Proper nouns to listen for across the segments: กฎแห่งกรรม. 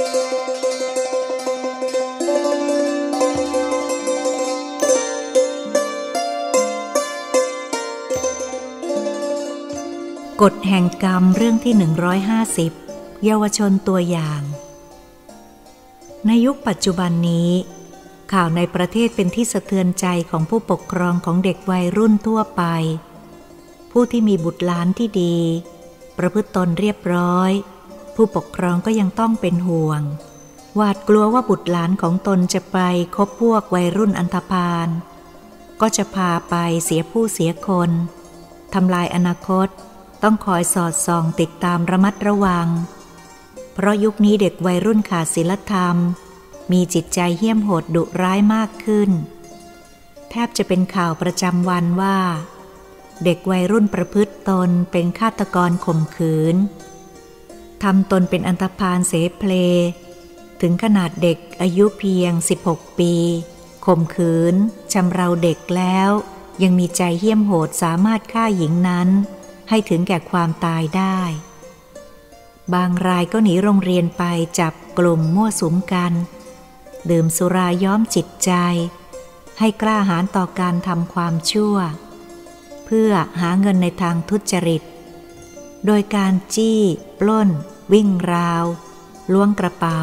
กฎแห่งกรรมเรื่องที่150เยาวชนตัวอย่างในยุคปัจจุบันนี้ข่าวในประเทศเป็นที่สะเทือนใจของผู้ปกครองของเด็กวัยรุ่นทั่วไปผู้ที่มีบุตรหลานที่ดีประพฤติตนเรียบร้อยผู้ปกครองก็ยังต้องเป็นห่วงหวาดกลัวว่าบุตรหลานของตนจะไปคบพวกวัยรุ่นอันธพาลก็จะพาไปเสียผู้เสียคนทำลายอนาคตต้องคอยสอดส่องติดตามระมัดระวังเพราะยุคนี้เด็กวัยรุ่นขาดศีลธรรมมีจิตใจเหี้ยมโหดดุร้ายมากขึ้นแทบจะเป็นข่าวประจำวันว่าเด็กวัยรุ่นประพฤติตนเป็นฆาตกรข่มขืนทำตนเป็นอันธพาลเสเพลถึงขนาดเด็กอายุเพียง16ปีข่มขืนชำเราเด็กแล้วยังมีใจเหี้ยมโหดสามารถฆ่าหญิงนั้นให้ถึงแก่ความตายได้บางรายก็หนีโรงเรียนไปจับกลุ่มมั่วสุมกันดื่มสุราย้อมจิตใจให้กล้าหาญต่อการทำความชั่วเพื่อหาเงินในทางทุจริตโดยการจี้ปล้นวิ่งราวล้วงกระเป๋า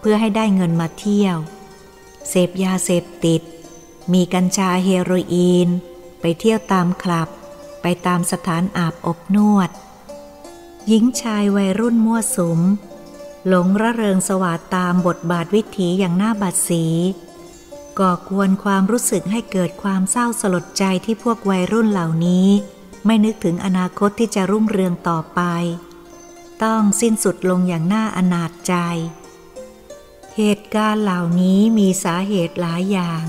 เพื่อให้ได้เงินมาเที่ยวเสพยาเสพติดมีกัญชาเฮโรอีนไปเที่ยวตามคลับไปตามสถานอาบอบนวดหญิงชายวัยรุ่นมั่วสุมหลงระเริงสวาดตามบทบาทวิถีอย่างหน้าบาดสีก่อกวนความรู้สึกให้เกิดความเศร้าสลดใจที่พวกวัยรุ่นเหล่านี้ไม่นึกถึงอนาคตที่จะรุ่งเรืองต่อไปต้องสิ้นสุดลงอย่างน่าอนาจใจเหตุการณ์เหล่านี้มีสาเหตุหลายอย่าง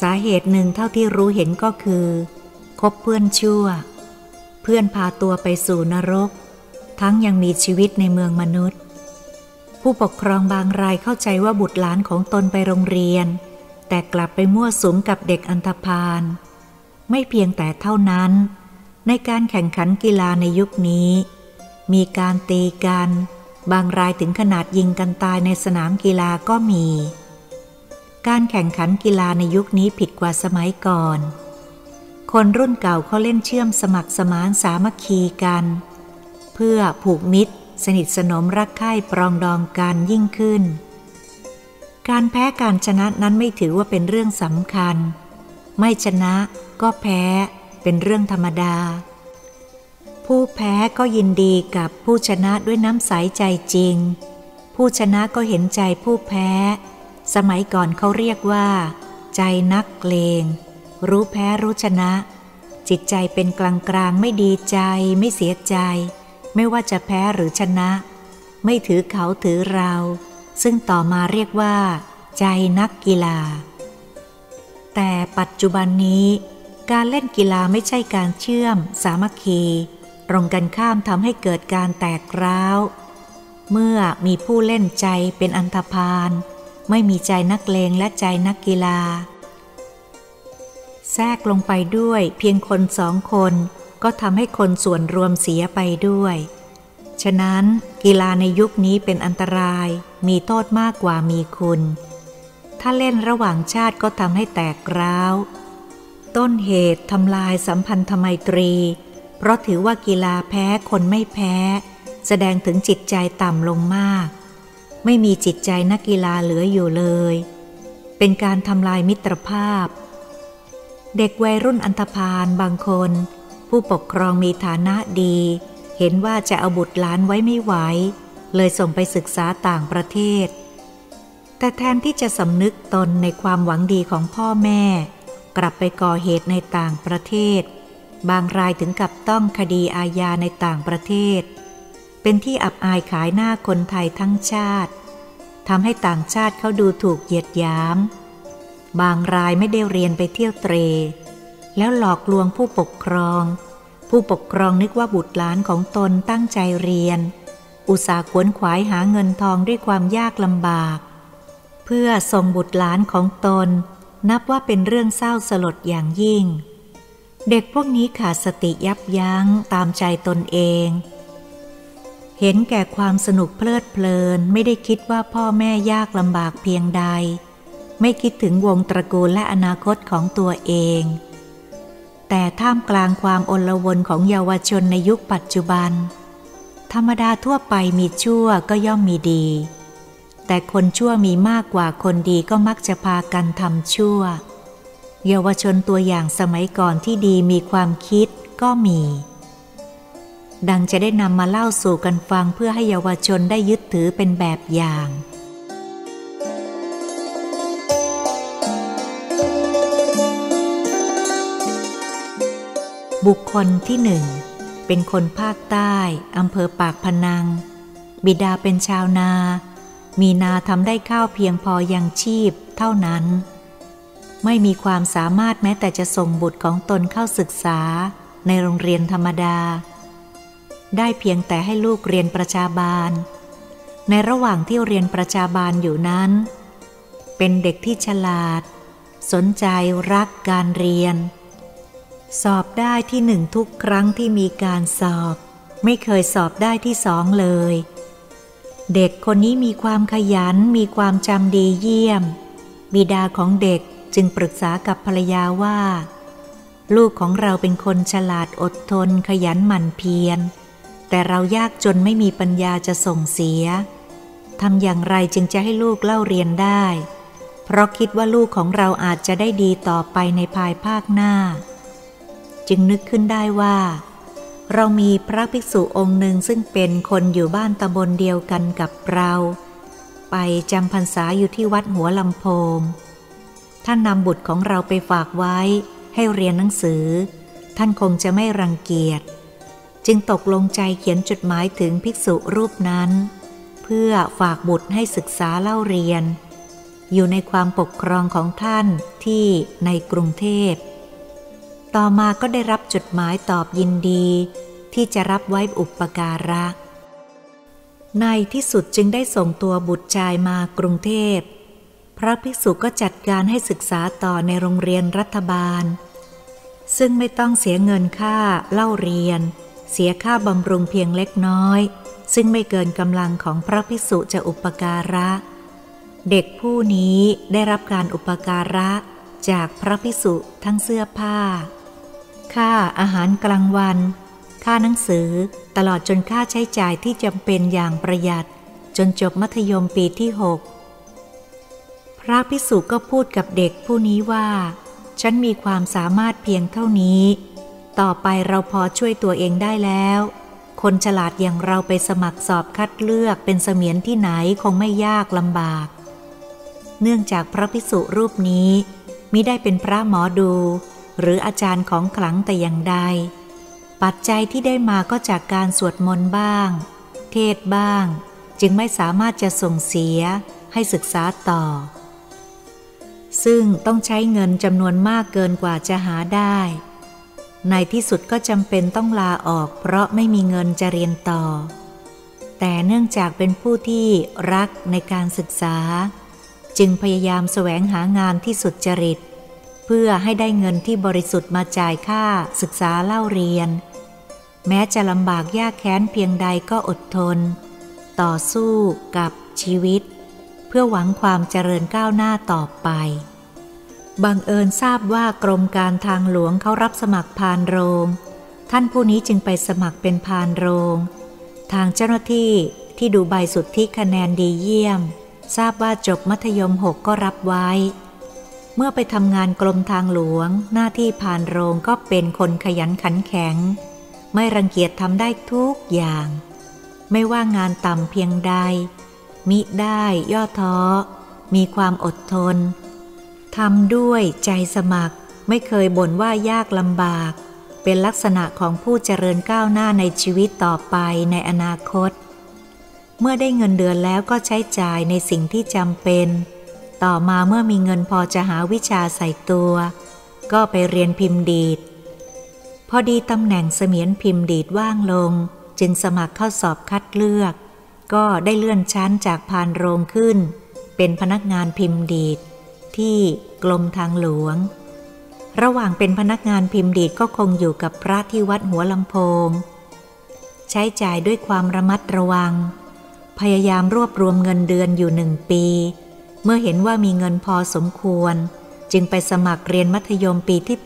สาเหตุหนึ่งเท่าที่รู้เห็นก็คือคบเพื่อนชั่วเพื่อนพาตัวไปสู่นรกทั้งยังมีชีวิตในเมืองมนุษย์ผู้ปกครองบางรายเข้าใจว่าบุตรหลานของตนไปโรงเรียนแต่กลับไปมั่วสุมกับเด็กอันธพาลไม่เพียงแต่เท่านั้นในการแข่งขันกีฬาในยุคนี้มีการตีกันบางรายถึงขนาดยิงกันตายในสนามกีฬาก็มีการแข่งขันกีฬาในยุคนี้ผิดกว่าสมัยก่อนคนรุ่นเก่าเขาเล่นเชื่อมสมัครสมานสามัคคีกันเพื่อผูกมิตรสนิทสนมรักใคร่ปรองดองกันยิ่งขึ้นการแพ้การชนะนั้นไม่ถือว่าเป็นเรื่องสำคัญไม่ชนะก็แพ้เป็นเรื่องธรรมดาผู้แพ้ก็ยินดีกับผู้ชนะด้วยน้ำใสใจจริงผู้ชนะก็เห็นใจผู้แพ้สมัยก่อนเขาเรียกว่าใจนักเลงรู้แพ้รู้ชนะจิตใจเป็นกลางๆไม่ดีใจไม่เสียใจไม่ว่าจะแพ้หรือชนะไม่ถือเขาถือเราซึ่งต่อมาเรียกว่าใจนักกีฬาแต่ปัจจุบันนี้การเล่นกีฬาไม่ใช่การเชื่อมสามัคคีตรงกันข้ามทำให้เกิดการแตกร้าวเมื่อมีผู้เล่นใจเป็นอันธพาลไม่มีใจนักเลงและใจนักกีฬาแทรกลงไปด้วยเพียงคนสองคนก็ทำให้คนส่วนรวมเสียไปด้วยฉะนั้นกีฬาในยุคนี้เป็นอันตรายมีโทษมากกว่ามีคุณถ้าเล่นระหว่างชาติก็ทำให้แตกร้าวต้นเหตุทำลายสัมพันธไมตรีเพราะถือว่ากีฬาแพ้คนไม่แพ้แสดงถึงจิตใจต่ำลงมากไม่มีจิตใจนักกีฬาเหลืออยู่เลยเป็นการทำลายมิตรภาพเด็กวัยรุ่นอันธพาลบางคนผู้ปกครองมีฐานะดีเห็นว่าจะเอาบุตรหลานไว้ไม่ไหวเลยส่งไปศึกษาต่างประเทศแต่แทนที่จะสำนึกตนในความหวังดีของพ่อแม่กลับไปก่อเหตุในต่างประเทศบางรายถึงกับต้องคดีอาญาในต่างประเทศเป็นที่อับอายขายหน้าคนไทยทั้งชาติทำให้ต่างชาติเขาดูถูกเหยียดหยามบางรายไม่ได้เรียนไปเที่ยวเตรแล้วหลอกลวงผู้ปกครองผู้ปกครองนึกว่าบุตรหลานของตนตั้งใจเรียนอุตส่าห์ขวนขวายหาเงินทองด้วยความยากลำบากเพื่อส่งบุตรหลานของตนนับว่าเป็นเรื่องเศร้าสลดอย่างยิ่งเด็กพวกนี้ขาดสติยับยั้งตามใจตนเอง เห็นแก่ความสนุกเพลิดเพลินไม่ได้คิดว่าพ่อแม่ยากลำบากเพียงใดไม่คิดถึงวงตระกูลและอนาคตของตัวเองแต่ท่ามกลางความอลวนของเยาวชนในยุคปัจจุบันธรรมดาทั่วไปมีชั่วก็ย่อมมีดีแต่คนชั่วมีมากกว่าคนดีก็มักจะพากันทำชั่วเยาวชนตัวอย่างสมัยก่อนที่ดีมีความคิดก็มีดังจะได้นำมาเล่าสู่กันฟังเพื่อให้เยาวชนได้ยึดถือเป็นแบบอย่างบุคคลที่หนึ่งเป็นคนภาคใต้อำเภอปากพนังบิดาเป็นชาวนามีนาทำได้ข้าวเพียงพอยังชีพเท่านั้นไม่มีความสามารถแม้แต่จะส่งบุตรของตนเข้าศึกษาในโรงเรียนธรรมดาได้เพียงแต่ให้ลูกเรียนประชาบาลในระหว่างที่เรียนประชาบาลอยู่นั้นเป็นเด็กที่ฉลาดสนใจรักการเรียนสอบได้ที่หนึ่งทุกครั้งที่มีการสอบไม่เคยสอบได้ที่สองเลยเด็กคนนี้มีความขยันมีความจำดีเยี่ยมบิดาของเด็กจึงปรึกษากับภรรยาว่าลูกของเราเป็นคนฉลาดอดทนขยันหมั่นเพียรแต่เรายากจนไม่มีปัญญาจะส่งเสียทำอย่างไรจึงจะให้ลูกเล่าเรียนได้เพราะคิดว่าลูกของเราอาจจะได้ดีต่อไปในภายภาคหน้าจึงนึกขึ้นได้ว่าเรามีพระภิกษุองค์หนึ่งซึ่งเป็นคนอยู่บ้านตำบลเดียวกันกับเราไปจำพรรษาอยู่ที่วัดหัวลำโพงท่านนำบุตรของเราไปฝากไว้ให้เรียนหนังสือท่านคงจะไม่รังเกียจจึงตกลงใจเขียนจดหมายถึงภิกษุรูปนั้นเพื่อฝากบุตรให้ศึกษาเล่าเรียนอยู่ในความปกครองของท่านที่ในกรุงเทพต่อมาก็ได้รับจดหมายตอบยินดีที่จะรับไว้อุปการะในที่สุดจึงได้ส่งตัวบุตรชายมากรุงเทพพระภิกษุก็จัดการให้ศึกษาต่อในโรงเรียนรัฐบาลซึ่งไม่ต้องเสียเงินค่าเล่าเรียนเสียค่าบำรุงเพียงเล็กน้อยซึ่งไม่เกินกำลังของพระภิกษุจะอุปการะเด็กผู้นี้ได้รับการอุปการะจากพระภิกษุทั้งเสื้อผ้าค่าอาหารกลางวันค่าหนังสือตลอดจนค่าใช้จ่ายที่จำเป็นอย่างประหยัดจนจบมัธยมปีที่6พระภิกษุก็พูดกับเด็กผู้นี้ว่าฉันมีความสามารถเพียงเท่านี้ต่อไปเราพอช่วยตัวเองได้แล้วคนฉลาดอย่างเราไปสมัครสอบคัดเลือกเป็นเสมียนที่ไหนคงไม่ยากลำบากเนื่องจากพระภิกษุรูปนี้มิได้เป็นพระหมอดูหรืออาจารย์ของขลังแต่อย่างใดปัจจัยที่ได้มาก็จากการสวดมนต์บ้างเทศบ้างจึงไม่สามารถจะส่งเสียให้ศึกษาต่อซึ่งต้องใช้เงินจำนวนมากเกินกว่าจะหาได้ในที่สุดก็จำเป็นต้องลาออกเพราะไม่มีเงินจะเรียนต่อแต่เนื่องจากเป็นผู้ที่รักในการศึกษาจึงพยายามแสวงหางานที่สุจริตเพื่อให้ได้เงินที่บริสุทธิ์มาจ่ายค่าศึกษาเล่าเรียนแม้จะลำบากยากแค้นเพียงใดก็อดทนต่อสู้กับชีวิตเพื่อหวังความเจริญก้าวหน้าต่อไปบังเอิญทราบว่ากรมการทางหลวงเขารับสมัครพานโรงท่านผู้นี้จึงไปสมัครเป็นพานโรงทางเจ้าหน้าที่ที่ดูใบสุทธิคะแนนดีเยี่ยมทราบว่าจบมัธยม6ก็รับไว้เมื่อไปทำงานกรมทางหลวงหน้าที่พานโรงก็เป็นคนขยันขันแข็งไม่รังเกียจทำได้ทุกอย่างไม่ว่างานต่ำเพียงใดมิได้ย่อท้อมีความอดทนทำด้วยใจสมัครไม่เคยบ่นว่ายากลำบากเป็นลักษณะของผู้เจริญก้าวหน้าในชีวิตต่อไปในอนาคตเมื่อได้เงินเดือนแล้วก็ใช้จ่ายในสิ่งที่จำเป็นต่อมาเมื่อมีเงินพอจะหาวิชาใส่ตัวก็ไปเรียนพิมพ์ดีดพอดีตำแหน่งเสมียนพิมพ์ดีดว่างลงจึงสมัครเข้าสอบคัดเลือกก็ได้เลื่อนชั้นจากพานโรงขึ้นเป็นพนักงานพิมพ์ดีดที่กรมทางหลวงระหว่างเป็นพนักงานพิมพ์ดีดก็คงอยู่กับพระที่วัดหัวลำโพง ใช้จ่ายด้วยความระมัดระวังพยายามรวบรวมเงินเดือนอยู่1 ปีเมื่อเห็นว่ามีเงินพอสมควรจึงไปสมัครเรียนมัธยมปีที่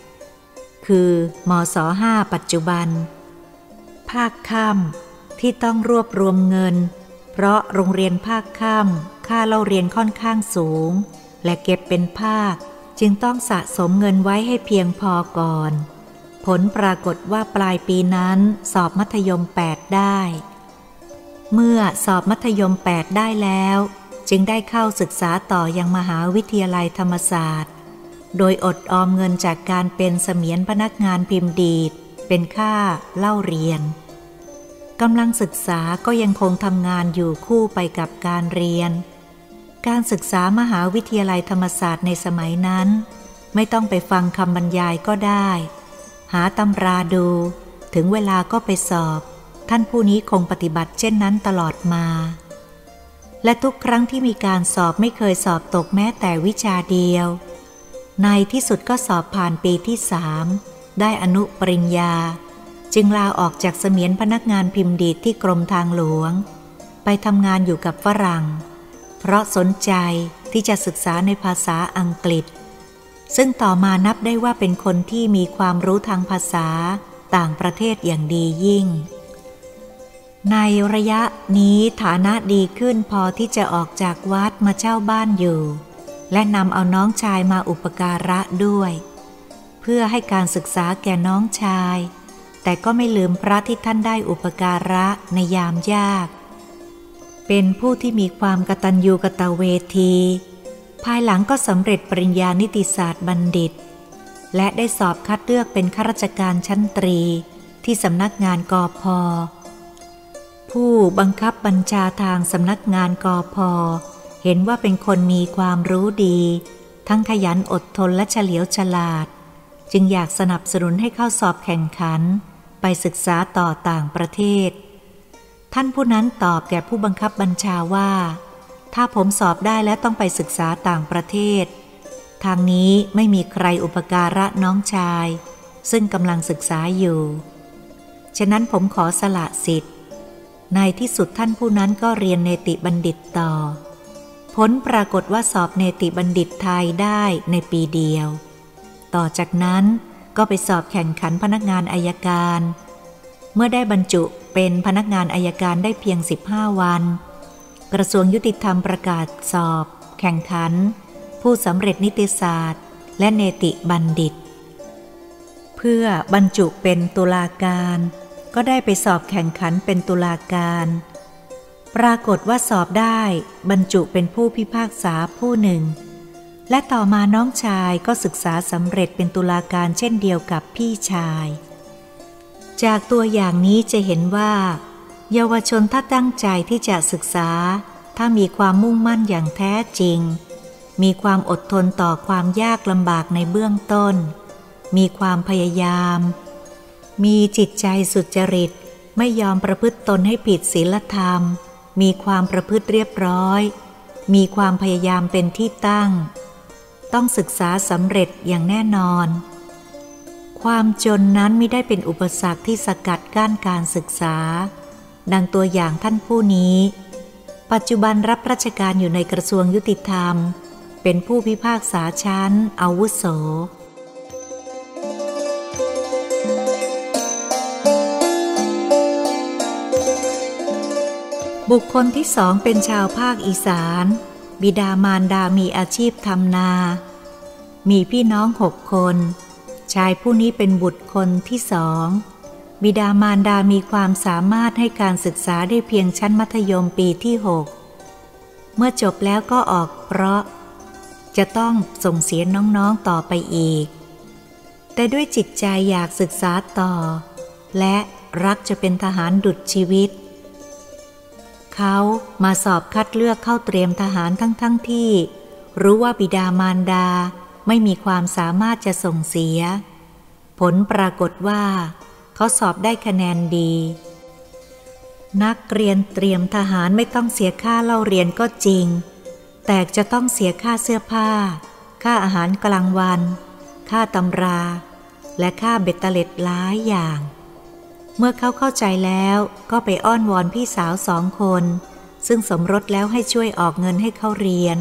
8คือมศ.5 ปัจจุบันภาคค่ำที่ต้องรวบรวมเงินเพราะโรงเรียนภาคค่ำค่าเล่าเรียนค่อนข้างสูงและเก็บเป็นภาคจึงต้องสะสมเงินไว้ให้เพียงพอก่อนผลปรากฏว่าปลายปีนั้นสอบมัธยม8ได้เมื่อสอบมัธยม8ได้แล้วจึงได้เข้าศึกษาต่อยังมหาวิทยาลัยธรรมศาสตร์โดยอดออมเงินจากการเป็นเสมียนพนักงานพิมพ์ดีดเป็นค่าเล่าเรียนกำลังศึกษาก็ยังคงทำงานอยู่คู่ไปกับการเรียนการศึกษามหาวิทยาลัยธรรมศาสตร์ในสมัยนั้นไม่ต้องไปฟังคำบรรยายก็ได้หาตำราดูถึงเวลาก็ไปสอบท่านผู้นี้คงปฏิบัติเช่นนั้นตลอดมาและทุกครั้งที่มีการสอบไม่เคยสอบตกแม้แต่วิชาเดียวในที่สุดก็สอบผ่านปีที่3ได้อนุปริญญาจึงลาออกจากเสมียนพนักงานพิมพ์ดีดที่กรมทางหลวงไปทำงานอยู่กับฝรั่งเพราะสนใจที่จะศึกษาในภาษาอังกฤษซึ่งต่อมานับได้ว่าเป็นคนที่มีความรู้ทางภาษาต่างประเทศอย่างดียิ่งในระยะนี้ฐานะดีขึ้นพอที่จะออกจากวัดมาเช่าบ้านอยู่และนำเอาน้องชายมาอุปการะด้วยเพื่อให้การศึกษาแก่น้องชายแต่ก็ไม่ลืมพระที่ท่านได้อุปการะในยามยากเป็นผู้ที่มีความกตัญญูกตเวทีภายหลังก็สำเร็จปริญญานิติศาสตร์บัณฑิตและได้สอบคัดเลือกเป็นข้าราชการชั้นตรีที่สำนักงานกพ.ผู้บังคับบัญชาทางสำนักงานกพ.เห็นว่าเป็นคนมีความรู้ดีทั้งขยันอดทนและเฉลียวฉลาดจึงอยากสนับสนุนให้เข้าสอบแข่งขันไปศึกษาต่อต่างประเทศท่านผู้นั้นตอบแก่ผู้บังคับบัญชาว่าถ้าผมสอบได้และต้องไปศึกษาต่างประเทศทางนี้ไม่มีใครอุปการะน้องชายซึ่งกำลังศึกษาอยู่ฉะนั้นผมขอสละสิทธิ์ในที่สุดท่านผู้นั้นก็เรียนเนติบัณฑิตต่อผลปรากฏว่าสอบเนติบัณฑิตไทยได้ในปีเดียวต่อจากนั้นก็ไปสอบแข่งขันพนักงานอัยการเมื่อได้บรรจุเป็นพนักงานอัยการได้เพียง15 วันกระทรวงยุติธรรมประกาศสอบแข่งขันผู้สำเร็จนิติศาสตร์และเนติบัณฑิตเพื่อบรรจุเป็นตุลาการก็ได้ไปสอบแข่งขันเป็นตุลาการปรากฏว่าสอบได้บรรจุเป็นผู้พิพากษาผู้หนึ่งและต่อมาน้องชายก็ศึกษาสำเร็จเป็นตุลาการเช่นเดียวกับพี่ชายจากตัวอย่างนี้จะเห็นว่าเยาวชนถ้าตั้งใจที่จะศึกษาถ้ามีความมุ่งมั่นอย่างแท้จริงมีความอดทนต่อความยากลำบากในเบื้องต้นมีความพยายามมีจิตใจสุจริตไม่ยอมประพฤติตนให้ผิดศีลธรรมมีความประพฤติเรียบร้อยมีความพยายามเป็นที่ตั้งต้องศึกษาสำเร็จอย่างแน่นอนความจนนั้นไม่ได้เป็นอุปสรรคที่สกัดกั้นการศึกษาดังตัวอย่างท่านผู้นี้ปัจจุบันรับราชการอยู่ในกระทรวงยุติธรรมเป็นผู้พิพากษาชั้นอาวุโสบุคคลที่2เป็นชาวภาคอีสานบิดามารดามีอาชีพทำนามีพี่น้อง6 คนชายผู้นี้เป็นบุตรคนที่2บิดามารดามีความสามารถให้การศึกษาได้เพียงชั้นมัธยมปีที่6เมื่อจบแล้วก็ออกเพราะจะต้องส่งเสียน้องๆต่อไปอีกแต่ด้วยจิตใจอยากศึกษาต่อและรักจะเป็นทหารดุจชีวิตเขามาสอบคัดเลือกเข้าเตรียมทหารทั้งที่รู้ว่าบิดามารดาไม่มีความสามารถจะส่งเสียผลปรากฏว่าเขาสอบได้คะแนนดีนักเรียนเตรียมทหารไม่ต้องเสียค่าเล่าเรียนก็จริงแต่จะต้องเสียค่าเสื้อผ้าค่าอาหารกลางวันค่าตำราและค่าเบ็ดเตล็ดหลายอย่าง เมื่อเขาเข้าใจแล้วก็ไปอ้อนวอนพี่สาวสองคนซึ่งสมรสแล้วให้ช่วยออกเงินให้เขาเรียน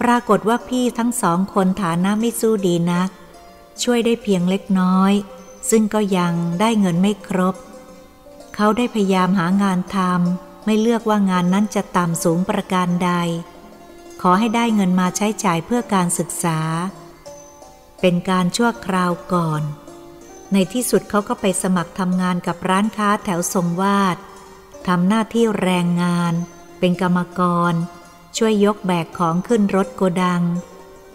ปรากฏว่าพี่ทั้งสองคนฐานะไม่สู้ดีนักช่วยได้เพียงเล็กน้อยซึ่งก็ยังได้เงินไม่ครบเขาได้พยายามหางานทำไม่เลือกว่างานนั้นจะต่ำสูงประการใดขอให้ได้เงินมาใช้จ่ายเพื่อการศึกษาเป็นการชั่วคราวก่อนในที่สุดเขาก็ไปสมัครทำงานกับร้านค้าแถวทรงวาดทำหน้าที่แรงงานเป็นกรรมกรช่วยยกแบกของขึ้นรถโกดัง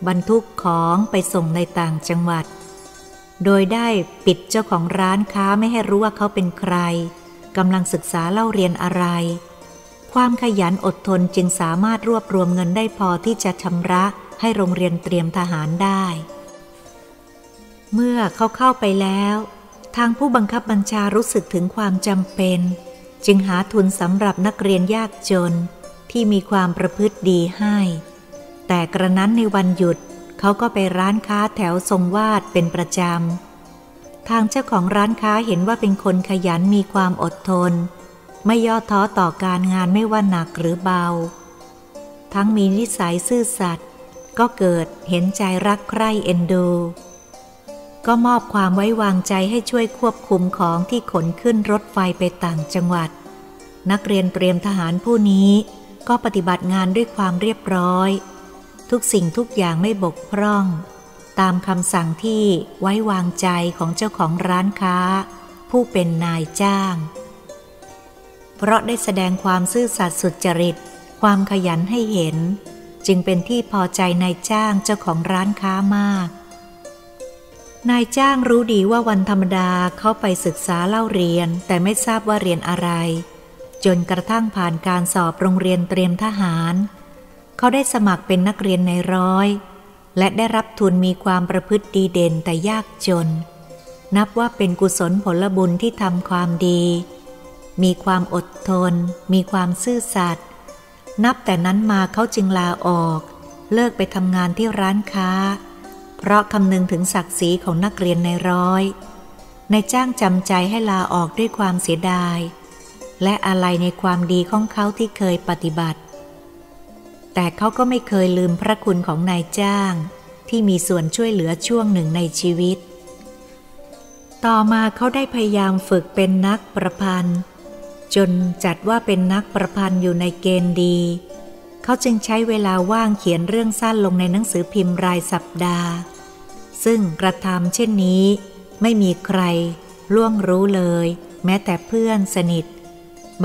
บรรทุกของไปส่งในต่างจังหวัดโดยได้ปิดเจ้าของร้านค้าไม่ให้รู้ว่าเขาเป็นใครกำลังศึกษาเล่าเรียนอะไรความขยันอดทนจึงสามารถรวบรวมเงินได้พอที่จะชำระให้โรงเรียนเตรียมทหารได้เมื่อเขาเข้าไปแล้วทางผู้บังคับบัญชารู้สึกถึงความจำเป็นจึงหาทุนสำหรับนักเรียนยากจนที่มีความประพฤติดีให้แต่กระนั้นในวันหยุดเขาก็ไปร้านค้าแถวทรงวาดเป็นประจำทางเจ้าของร้านค้าเห็นว่าเป็นคนขยันมีความอดทนไม่ย่อท้อต่อการงานไม่ว่าหนักหรือเบาทั้งมีนิสัยซื่อสัตย์ก็เกิดเห็นใจรักใคร่เอ็นดูก็มอบความไว้วางใจให้ช่วยควบคุมของที่ขนขึ้นรถไฟไปต่างจังหวัดนักเรียนเตรียมทหารผู้นี้ก็ปฏิบัติงานด้วยความเรียบร้อยทุกสิ่งทุกอย่างไม่บกพร่องตามคำสั่งที่ไว้วางใจของเจ้าของร้านค้าผู้เป็นนายจ้างเพราะได้แสดงความซื่อสัตย์สุจริตความขยันให้เห็นจึงเป็นที่พอใจนายจ้างเจ้าของร้านค้ามากนายจ้างรู้ดีว่าวันธรรมดาเขาไปศึกษาเล่าเรียนแต่ไม่ทราบว่าเรียนอะไรจนกระทั่งผ่านการสอบโรงเรียนเตรียมทหารเขาได้สมัครเป็นนักเรียนในร้อยและได้รับทุนมีความประพฤติดีเด่นแต่ยากจนนับว่าเป็นกุศลผลบุญที่ทำความดีมีความอดทนมีความซื่อสัตย์นับแต่นั้นมาเขาจึงลาออกเลิกไปทำงานที่ร้านค้าเพราะคำนึงถึงศักดิ์ศรีของนักเรียนในร้อยนายจ้างจำใจให้ลาออกด้วยความเสียดายและอาลัยในความดีของเขาที่เคยปฏิบัติแต่เขาก็ไม่เคยลืมพระคุณของนายจ้างที่มีส่วนช่วยเหลือช่วงหนึ่งในชีวิตต่อมาเขาได้พยายามฝึกเป็นนักประพันธ์จนจัดว่าเป็นนักประพันธ์อยู่ในเกณฑ์ดีเขาจึงใช้เวลาว่างเขียนเรื่องสั้นลงในหนังสือพิมพ์รายสัปดาห์ซึ่งกระทำเช่นนี้ไม่มีใครล่วงรู้เลยแม้แต่เพื่อนสนิท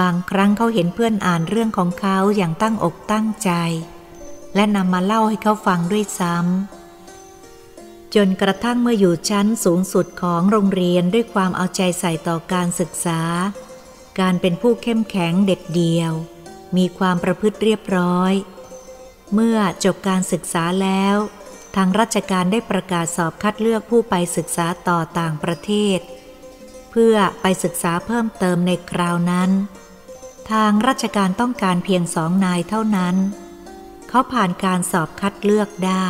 บางครั้งเขาเห็นเพื่อนอ่านเรื่องของเขาอย่างตั้งอกตั้งใจและนำมาเล่าให้เขาฟังด้วยซ้ำจนกระทั่งเมื่ออยู่ชั้นสูงสุดของโรงเรียนด้วยความเอาใจใส่ต่อการศึกษาการเป็นผู้เข้มแข็งเด็ดเดี่ยวมีความประพฤติเรียบร้อยเมื่อจบการศึกษาแล้วทางราชการได้ประกาศสอบคัดเลือกผู้ไปศึกษาต่อต่างประเทศเพื่อไปศึกษาเพิ่มเติมในคราวนั้นทางราชการต้องการเพียง2 นายเท่านั้นเขาผ่านการสอบคัดเลือกได้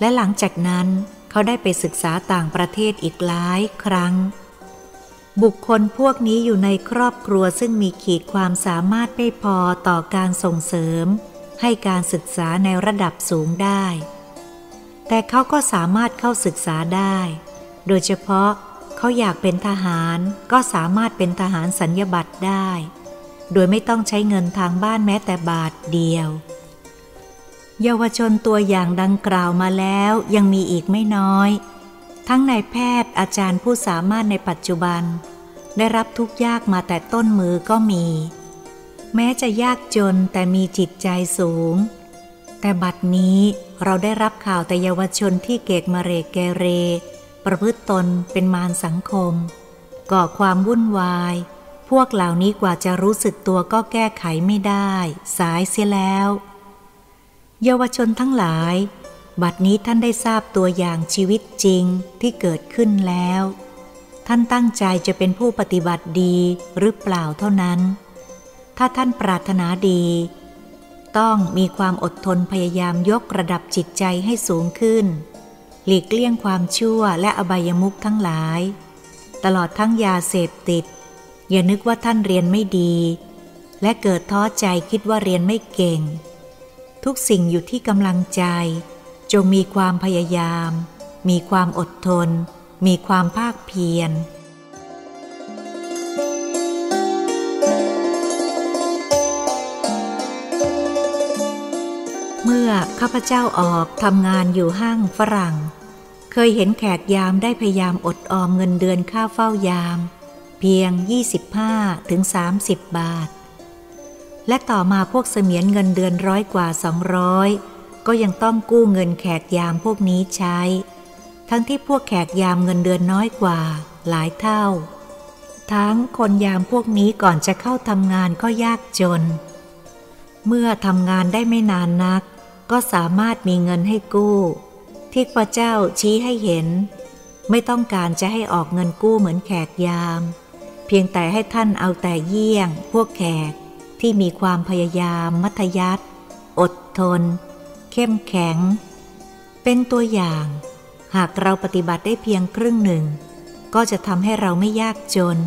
และหลังจากนั้นเขาได้ไปศึกษาต่างประเทศอีกหลายครั้งบุคคลพวกนี้อยู่ในครอบครัวซึ่งมีขีดความสามารถไม่พอต่อการส่งเสริมให้การศึกษาในระดับสูงได้แต่เขาก็สามารถเข้าศึกษาได้โดยเฉพาะเขาอยากเป็นทหารก็สามารถเป็นทหารสัญญบัตรได้โดยไม่ต้องใช้เงินทางบ้านแม้แต่บาทเดียวเยาวชนตัวอย่างดังกล่าวมาแล้วยังมีอีกไม่น้อยทั้งนายแพทย์อาจารย์ผู้สามารถในปัจจุบันได้รับทุกยากมาแต่ต้นมือก็มีแม้จะยากจนแต่มีจิตใจสูงแต่บัดนี้เราได้รับข่าวแต่เยาวชนที่เกกมะเรเกเรประพฤติตนเป็นมารสังคมก่อความวุ่นวายพวกเหล่านี้กว่าจะรู้สึกตัวก็แก้ไขไม่ได้สายเสียแล้วเยาวชนทั้งหลายบัดนี้ท่านได้ทราบตัวอย่างชีวิตจริงที่เกิดขึ้นแล้วท่านตั้งใจจะเป็นผู้ปฏิบัติดีหรือเปล่าเท่านั้นถ้าท่านปรารถนาดีต้องมีความอดทนพยายามยกระดับจิตใจให้สูงขึ้นหลีกเลี่ยงความชั่วและอบายมุขทั้งหลาย ตลอดทั้งยาเสพติดอย่านึกว่าท่านเรียนไม่ดีและเกิดท้อใจคิดว่าเรียนไม่เก่งทุกสิ่งอยู่ที่กำลังใจจงมีความพยายามมีความอดทนมีความภาคเพียรเมื่อข้าพเจ้าออกทำงานอยู่ห้างฝรั่งเคยเห็นแขกยามได้พยายามอดออมเงินเดือนค่าเฝ้ายามเพียง 25-30 บาทและต่อมาพวกเสมียนเงินเดือนร้อยกว่า200ก็ยังต้องกู้เงินแขกยามพวกนี้ใช้ทั้งที่พวกแขกยามเงินเดือนน้อยกว่าหลายเท่าทั้งคนยามพวกนี้ก่อนจะเข้าทำงานก็ยากจนเมื่อทำงานได้ไม่นานนักก็สามารถมีเงินให้กู้ที่พระเจ้าชี้ให้เห็นไม่ต้องการจะให้ออกเงินกู้เหมือนแขกยามเพียงแต่ให้ท่านเอาแต่เยี่ยงพวกแขกที่มีความพยายามมัธยัสถ์อดทนเข้มแข็งเป็นตัวอย่างหากเราปฏิบัติได้เพียงครึ่งหนึ่งก็จะทำให้เราไม่ยากจน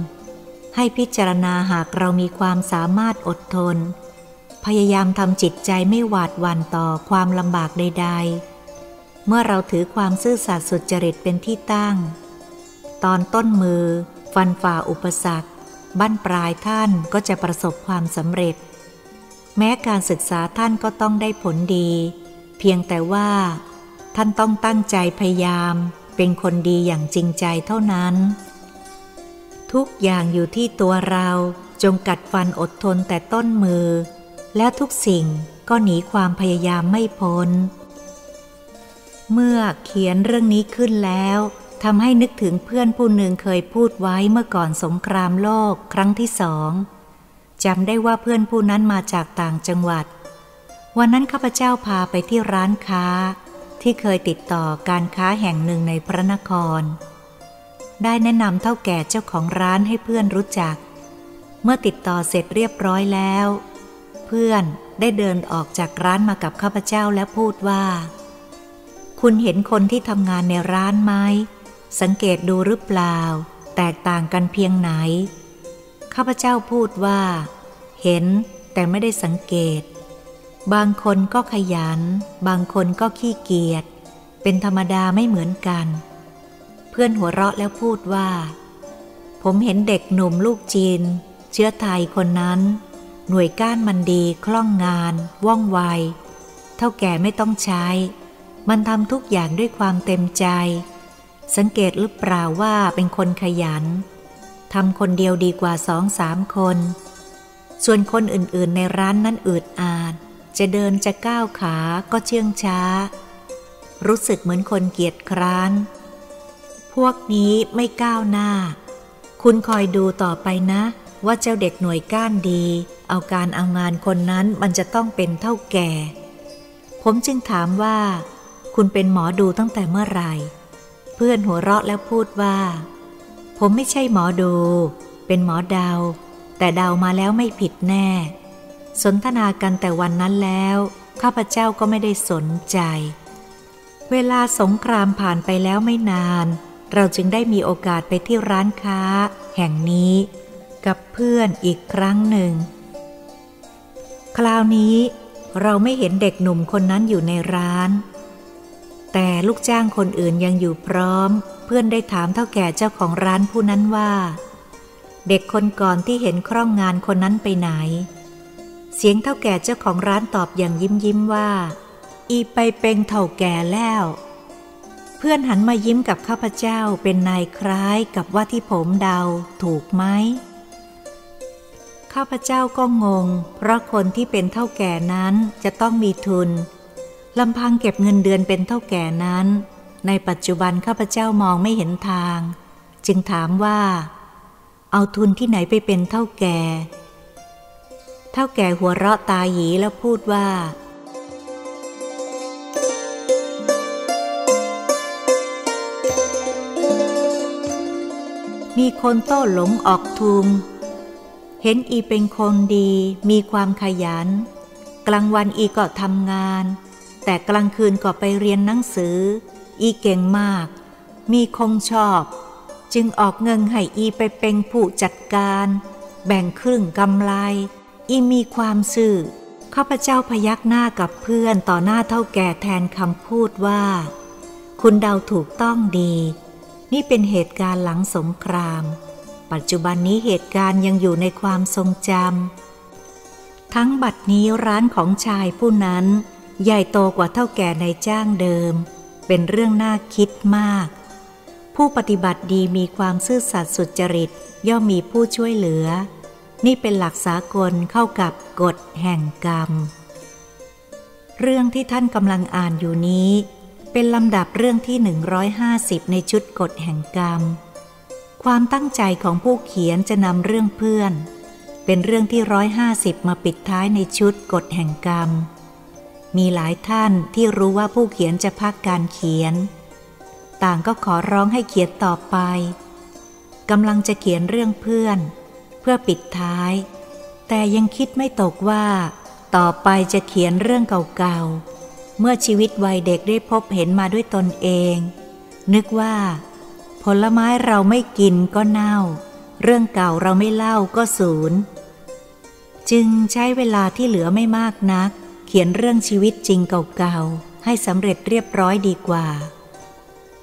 ให้พิจารณาหากเรามีความสามารถอดทนพยายามทำจิตใจไม่หวาดหวั่นต่อความลำบากใดๆเมื่อเราถือความซื่อสัตย์สุจริตเป็นที่ตั้งตอนต้นมือฟันฝ่าอุปสรรคบั้นปลายท่านก็จะประสบความสำเร็จแม้การศึกษาท่านก็ต้องได้ผลดีเพียงแต่ว่าท่านต้องตั้งใจพยายามเป็นคนดีอย่างจริงใจเท่านั้นทุกอย่างอยู่ที่ตัวเราจงกัดฟันอดทนแต่ต้นมือและทุกสิ่งก็หนีความพยายามไม่พ้นเมื่อเขียนเรื่องนี้ขึ้นแล้วทำให้นึกถึงเพื่อนผู้หนึ่งเคยพูดไว้เมื่อก่อนสงครามโลกครั้งที่สองจำได้ว่าเพื่อนผู้นั้นมาจากต่างจังหวัดวันนั้นข้าพเจ้าพาไปที่ร้านค้าที่เคยติดต่อการค้าแห่งหนึ่งในพระนครได้แนะนำเฒ่าแก่เจ้าของร้านให้เพื่อนรู้จักเมื่อติดต่อเสร็จเรียบร้อยแล้วเพื่อนได้เดินออกจากร้านมากับข้าพเจ้าและพูดว่าคุณเห็นคนที่ทำงานในร้านไหมสังเกตดูหรือเปล่าแตกต่างกันเพียงไหนข้าพเจ้าพูดว่าเห็นแต่ไม่ได้สังเกตบางคนก็ขยันบางคนก็ขี้เกียจเป็นธรรมดาไม่เหมือนกันเพื่อนหัวเราะแล้วพูดว่าผมเห็นเด็กหนุ่มลูกจีนเชื้อไทยคนนั้นหน่วยก้านมันดีคล่องงานว่องไวเท่าแก่ไม่ต้องใช้มันทำทุกอย่างด้วยความเต็มใจสังเกตหรือเปล่าว่าเป็นคนขยันทำคนเดียวดีกว่า2-3 คนส่วนคนอื่นๆในร้านนั้นอืดอาดจะเดินจะก้าวขาก็เชื่องช้ารู้สึกเหมือนคนเกียจคร้านพวกนี้ไม่ก้าวหน้าคุณคอยดูต่อไปนะว่าเจ้าเด็กหน่วยก้านดีเอาการเอางานคนนั้นมันจะต้องเป็นเท่าแก่ผมจึงถามว่าคุณเป็นหมอดูตั้งแต่เมื่อไหร่เพื่อนหัวเราะแล้วพูดว่าผมไม่ใช่หมอดูเป็นหมอเดาแต่เดามาแล้วไม่ผิดแน่สนทนากันแต่วันนั้นแล้วข้าพเจ้าก็ไม่ได้สนใจเวลาสงครามผ่านไปแล้วไม่นานเราจึงได้มีโอกาสไปที่ร้านค้าแห่งนี้กับเพื่อนอีกครั้งหนึ่งคราวนี้เราไม่เห็นเด็กหนุ่มคนนั้นอยู่ในร้านแต่ลูกจ้างคนอื่นยังอยู่พร้อมเพื่อนได้ถามเฒ่าแก่เจ้าของร้านผู้นั้นว่าเด็กคนก่อนที่เห็นคล่องงานคนนั้นไปไหนเสียงเฒ่าแก่เจ้าของร้านตอบอย่างยิ้มว่าอีไปเป็นเฒ่าแก่แล้วเพื่อนหันมายิ้มกับข้าพเจ้าเป็นนายคล้ายกับว่าที่ผมเดาถูกไหมข้าพเจ้าก็งงเพราะคนที่เป็นเฒ่าแก่นั้นจะต้องมีทุนลำพังเก็บเงินเดือนเป็นเฒ่าแก่นั้นในปัจจุบันข้าพเจ้ามองไม่เห็นทางจึงถามว่าเอาทุนที่ไหนไปเป็นเฒ่าแก่เฒ่าแก่หัวเราะตาหยีแล้วพูดว่ามีคนโต้หลงออกทุมเห็นอีเป็นคนดีมีความขยันกลางวันอีก็ทำงานแต่กลางคืนก็ไปเรียนหนังสืออีเก่งมากมีคงชอบ จึงออกเงินให้อีไปเป็นผู้จัดการแบ่งครึ่งกำไรอีมีความซื่อข้าพเจ้าพยักหน้ากับเพื่อนต่อหน้าเท่าแก่แทนคำพูดว่าคุณเดาถูกต้องดีนี่เป็นเหตุการณ์หลังสงครามปัจจุบันนี้เหตุการณ์ยังอยู่ในความทรงจำทั้งบัดนี้ร้านของชายผู้นั้นใหญ่โตกว่าเท่าแก่นายจ้างเดิมเป็นเรื่องน่าคิดมากผู้ปฏิบัติดีมีความซื่อสัตย์สุจริตย่อมมีผู้ช่วยเหลือนี่เป็นหลักสากลเข้ากับกฎแห่งกรรมเรื่องที่ท่านกำลังอ่านอยู่นี้เป็นลำดับเรื่องที่150ในชุดกฎแห่งกรรมความตั้งใจของผู้เขียนจะนำเรื่องเพื่อนเป็นเรื่องที่150มาปิดท้ายในชุดกฎแห่งกรรมมีหลายท่านที่รู้ว่าผู้เขียนจะพักการเขียนต่างก็ขอร้องให้เขียนต่อไปกำลังจะเขียนเรื่องเพื่อนเพื่อปิดท้ายแต่ยังคิดไม่ตกว่าต่อไปจะเขียนเรื่องเก่าๆเมื่อชีวิตวัยเด็กได้พบเห็นมาด้วยตนเองนึกว่าผลไม้เราไม่กินก็เน่าเรื่องเก่าเราไม่เล่าก็สูญจึงใช้เวลาที่เหลือไม่มากนักเขียนเรื่องชีวิตจริงเก่าๆให้สำเร็จเรียบร้อยดีกว่า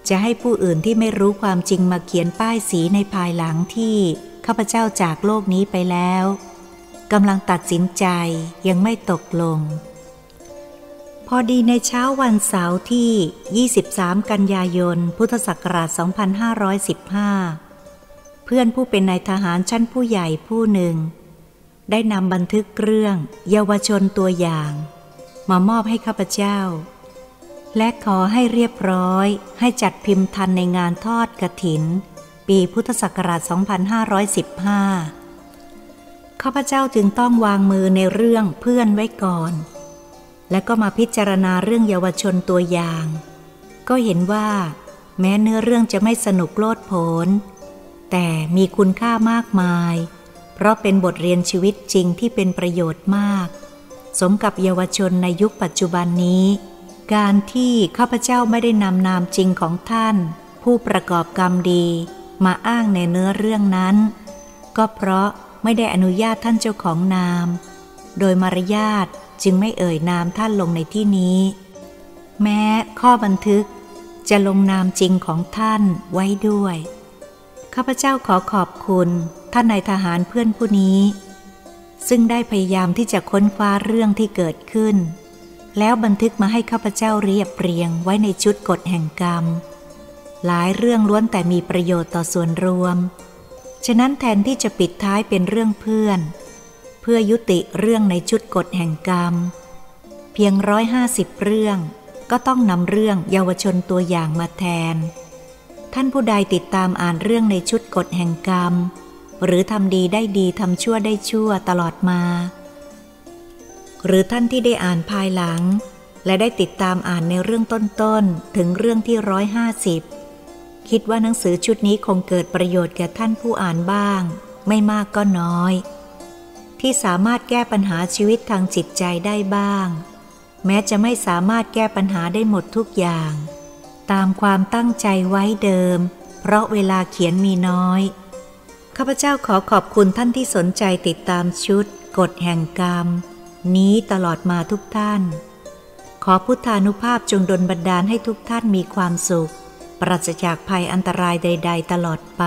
จะให้ผู้อื่นที่ไม่รู้ความจริงมาเขียนป้ายสีในภายหลังที่ข้าพเจ้าจากโลกนี้ไปแล้วกำลังตัดสินใจยังไม่ตกลงพอดีในเช้าวันเสาร์ที่23กันยายนพุทธศักราช2515เพื่อนผู้เป็นนายทหารชั้นผู้ใหญ่ผู้หนึ่งได้นำบันทึกเรื่องเยาวชนตัวอย่างมามอบให้ข้าพเจ้าและขอให้เรียบร้อยให้จัดพิมพ์ทันในงานทอดกฐินปีพุทธศักราช2515ข้าพเจ้าจึงต้องวางมือในเรื่องเพื่อนไว้ก่อนและก็มาพิจารณาเรื่องเยาวชนตัวอย่างก็เห็นว่าแม้เนื้อเรื่องจะไม่สนุกโลดโผนแต่มีคุณค่ามากมายเพราะเป็นบทเรียนชีวิตจริงที่เป็นประโยชน์มากสมกับเยาวชนในยุคปัจจุบันนี้การที่ข้าพเจ้าไม่ได้นำนามจริงของท่านผู้ประกอบกรรมดีมาอ้างในเนื้อเรื่องนั้นก็เพราะไม่ได้อนุญาตท่านเจ้าของนามโดยมารยาทจึงไม่เอ่ยนามท่านลงในที่นี้แม้ข้อบันทึกจะลงนามจริงของท่านไว้ด้วยข้าพเจ้าขอขอบคุณท่านนายทหารเพื่อนผู้นี้ซึ่งได้พยายามที่จะค้นคว้าเรื่องที่เกิดขึ้นแล้วบันทึกมาให้ข้าพเจ้าเรียบเรียงไว้ในชุดกฎแห่งกรรมหลายเรื่องล้วนแต่มีประโยชน์ต่อส่วนรวมฉะนั้นแทนที่จะปิดท้ายเป็นเรื่องเพื่อนเพื่อยุติเรื่องในชุดกฎแห่งกรรมเพียง150เรื่องก็ต้องนำเรื่องเยาวชนตัวอย่างมาแทนท่านผู้ใดติดตามอ่านเรื่องในชุดกฎแห่งกรรมหรือทำดีได้ดีทำชั่วได้ชั่วตลอดมาหรือท่านที่ได้อ่านภายหลังและได้ติดตามอ่านในเรื่องต้นๆถึงเรื่องที่150คิดว่าหนังสือชุดนี้คงเกิดประโยชน์แก่ท่านผู้อ่านบ้างไม่มากก็น้อยที่สามารถแก้ปัญหาชีวิตทางจิตใจได้บ้างแม้จะไม่สามารถแก้ปัญหาได้หมดทุกอย่างตามความตั้งใจไว้เดิมเพราะเวลาเขียนมีน้อยข้าพเจ้าขอขอบคุณท่านที่สนใจติดตามชุดกฎแห่งกรรมนี้ตลอดมาทุกท่านขอพุทธานุภาพจงดลบันดาลให้ทุกท่านมีความสุขปราศจากภัยอันตรายใดๆตลอดไป